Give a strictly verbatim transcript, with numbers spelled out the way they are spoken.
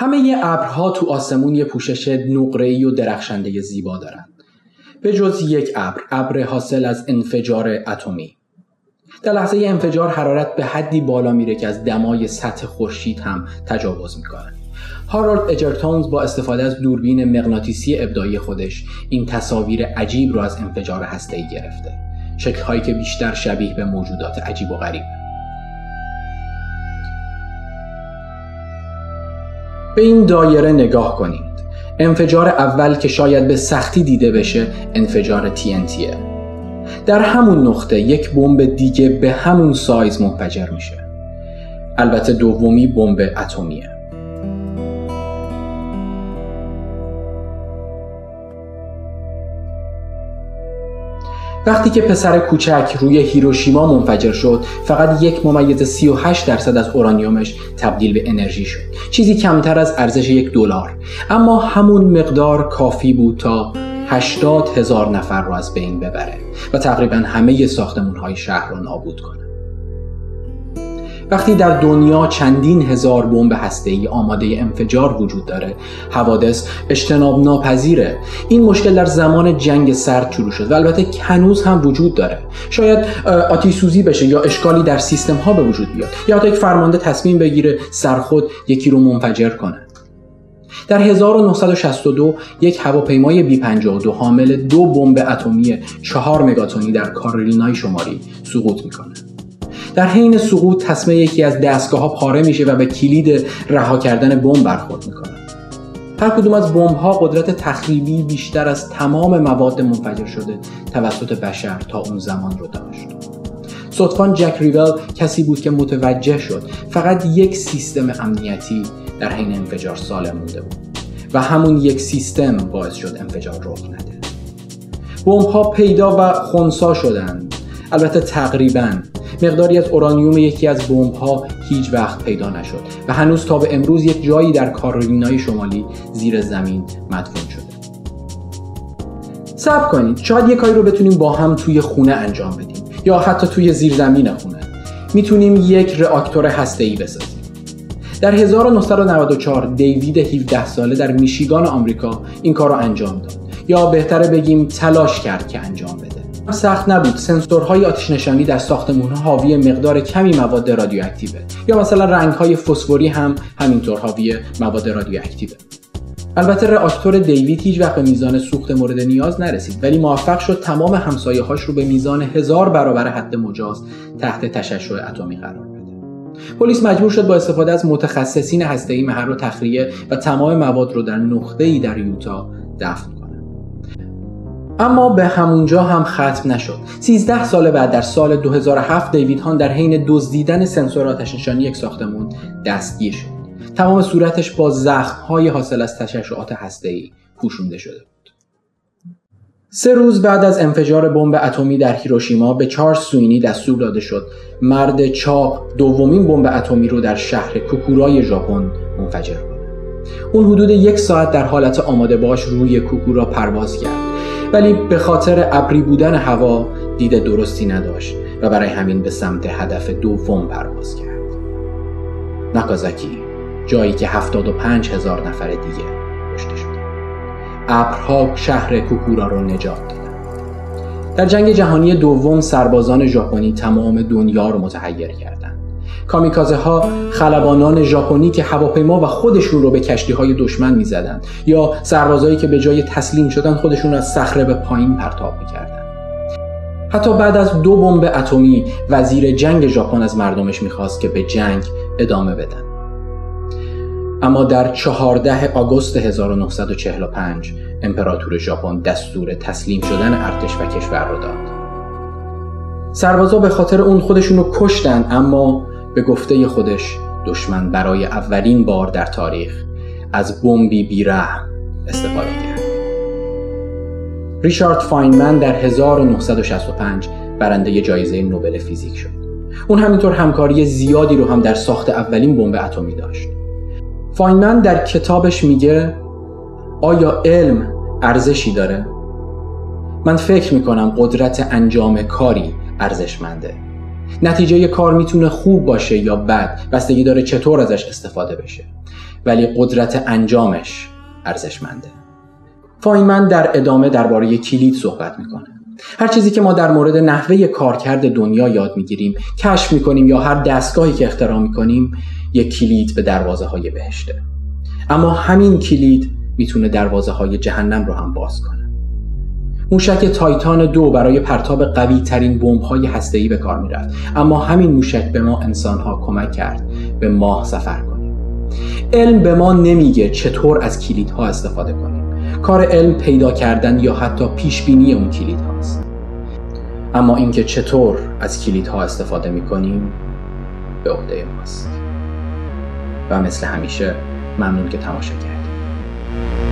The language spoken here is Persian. همه ی ابرها تو آسمون یه پوشش نقره‌ای و درخشنده زیبا دارن. به جز یک ابر، ابر حاصل از انفجار اتمی. در لحظه انفجار حرارت به حدی بالا میره که از دمای سطح خورشید هم تجاوز میکنه. هارولد اجرتون با استفاده از دوربین مغناطیسی ابداعی خودش این تصاویر عجیب رو از انفجار هسته‌ای گرفته. شکل‌هایی که بیشتر شبیه به موجودات عجیب و غریب. به این دایره نگاه کنید. انفجار اول که شاید به سختی دیده بشه انفجار تی ان تی. در همون نقطه یک بمب دیگه به همون سایز منفجر میشه. البته دومی بمب اتمیه. وقتی که پسر کوچک روی هیروشیما منفجر شد، فقط یک ممیز سی و هشت درصد از اورانیومش تبدیل به انرژی شد. چیزی کمتر از ارزش یک دلار. اما همون مقدار کافی بود تا هشتاد هزار نفر رو از بین ببره و تقریبا همه ساختمان‌های شهر رو نابود کنه. وقتی در دنیا چندین هزار بمب هسته‌ای آماده انفجار وجود داره، حوادث اجتناب ناپذیره. این مشکل در زمان جنگ سرد شروع شد و البته هنوز هم وجود داره. شاید آتش سوزی بشه یا اشکالی در سیستم‌ها به وجود بیاد یا حتی یک فرمانده تصمیم بگیره سرخود یکی رو منفجر کنه. در هزار و نهصد و شصت و دو یک هواپیمای بی پنجاه و دو حامل دو بمب اتمی چهار مگاتونی در کارولینای شمالی سقوط میکنه. در حین سقوط تسمه یکی از دستگاه‌ها پاره میشه و به کلید رها کردن بمب برخورد میکنه. هر کدوم از بمب‌ها قدرت تخریبی بیشتر از تمام مواد منفجر شده توسط بشر تا اون زمان رو داشت. صدفاً جک ریول کسی بود که متوجه شد فقط یک سیستم امنیتی در حین انفجار سالم مونده بود و همون یک سیستم باعث شد انفجار رخ نده. بمب‌ها پیدا و خنثی شدند. البته تقریباً مقداری از اورانیوم یکی از بمب‌ها هیچ وقت پیدا نشد و هنوز تا به امروز یک جایی در کارولینای شمالی زیر زمین مدفون شده. صبر کنید، شاید یک کاری رو بتونیم با هم توی خونه انجام بدیم یا حتی توی زیرزمین خونه. میتونیم یک راکتور هسته‌ای بسازیم. در هزار و نهصد و نود و چهار دیوید هفده ساله در میشیگان آمریکا این کار رو انجام داد، یا بهتره بگیم تلاش کرد که انجام بده. سخت نبود. سنسورهای آتش نشانی در ساختمان‌ها حاوی مقدار کمی مواد رادیواکتیوه، یا مثلا رنگ‌های فسفوری هم همینطور حاوی مواد رادیواکتیوه. البته راکتور دیوید هیچ وقت به میزان سوخت مورد نیاز نرسید، ولی موفق شد تمام همسایه‌هاش رو به میزان هزار برابر حد مجاز تحت تشعشع اتمی قرار بده. پلیس مجبور شد با استفاده از متخصصین هسته‌ای محل رو تخلیه و تمام مواد رو در نقطه‌ای در یوتا دفن. اما به همونجا هم ختم نشد. سیزده سال بعد در سال دو هزار و هفت دیوید هان در حین دزدیدن سنسور آتش نشانی یک ساختمون دستگیر شد. تمام صورتش با زخم‌های حاصل از تشعشعات هسته‌ای پوشونده شده بود. سه روز بعد از انفجار بمب اتمی در هیروشیما به چارلز سوینی دستور داده شد مرد چاق دومین بمب اتمی رو در شهر کوکورای ژاپن منفجر کنه. اون حدود یک ساعت در حالت آماده باش روی کوکورا پرواز کرد، ولی به خاطر ابری بودن هوا دید درستی نداشت و برای همین به سمت هدف دوم پرواز کرد. ناگازاکی، جایی که هفتاد و پنج هزار نفر دیگه کشته شدند. ابرها شهر کوکورا رو نجات دادند. در جنگ جهانی دوم سربازان ژاپنی تمام دنیا رو متحیر کردند. کامیکازه ها خلبانان ژاپنی که هواپیما و خودشون رو به کشتی های دشمن میزدند، یا سربازایی که به جای تسلیم شدن خودشون از صخره به پایین پرتاب میکردند. حتی بعد از دو بمب اتمی وزیر جنگ ژاپن از مردمش میخواست که به جنگ ادامه بدن. اما در چهارده آگوست هزار و نهصد و چهل و پنج امپراتور ژاپن دستور تسلیم شدن ارتش و کشور رو داد. سربازا به خاطر اون خودشون رو کشتن، اما به گفته خودش دشمن برای اولین بار در تاریخ از بمبی بی‌رحم استفاده کرد. ریچارد فاینمن در هزار و نهصد و شصت و پنج برنده جایزه نوبل فیزیک شد. اون همینطور همکاری زیادی رو هم در ساخت اولین بمب اتمی داشت. فاینمن در کتابش میگه آیا علم ارزشی داره؟ من فکر میکنم قدرت انجام کاری ارزشمنده. نتیجه کار میتونه خوب باشه یا بد، بستگی داره چطور ازش استفاده بشه. ولی قدرت انجامش ارزشمنده. فاینمن در ادامه درباره کلید صحبت میکنه. هر چیزی که ما در مورد نحوه کارکرد دنیا یاد میگیریم، کشف میکنیم یا هر دستگاهی که اختراع میکنیم، یک کلید به دروازه های بهشته. اما همین کلید میتونه دروازه های جهنم رو هم باز کنه. موشک تایتان دو برای پرتاب قوی ترین بمب های هسته‌ای به کار میرفت، اما همین موشک به ما انسان ها کمک کرد به ماه سفر کنیم. علم به ما نمیگه چطور از کلیدها استفاده کنیم. کار علم پیدا کردن یا حتی پیش بینی اون کلید هاست. اما اینکه چطور از کلیدها استفاده میکنیم به عهده ماست. و مثل همیشه ممنون که تماشا کردید.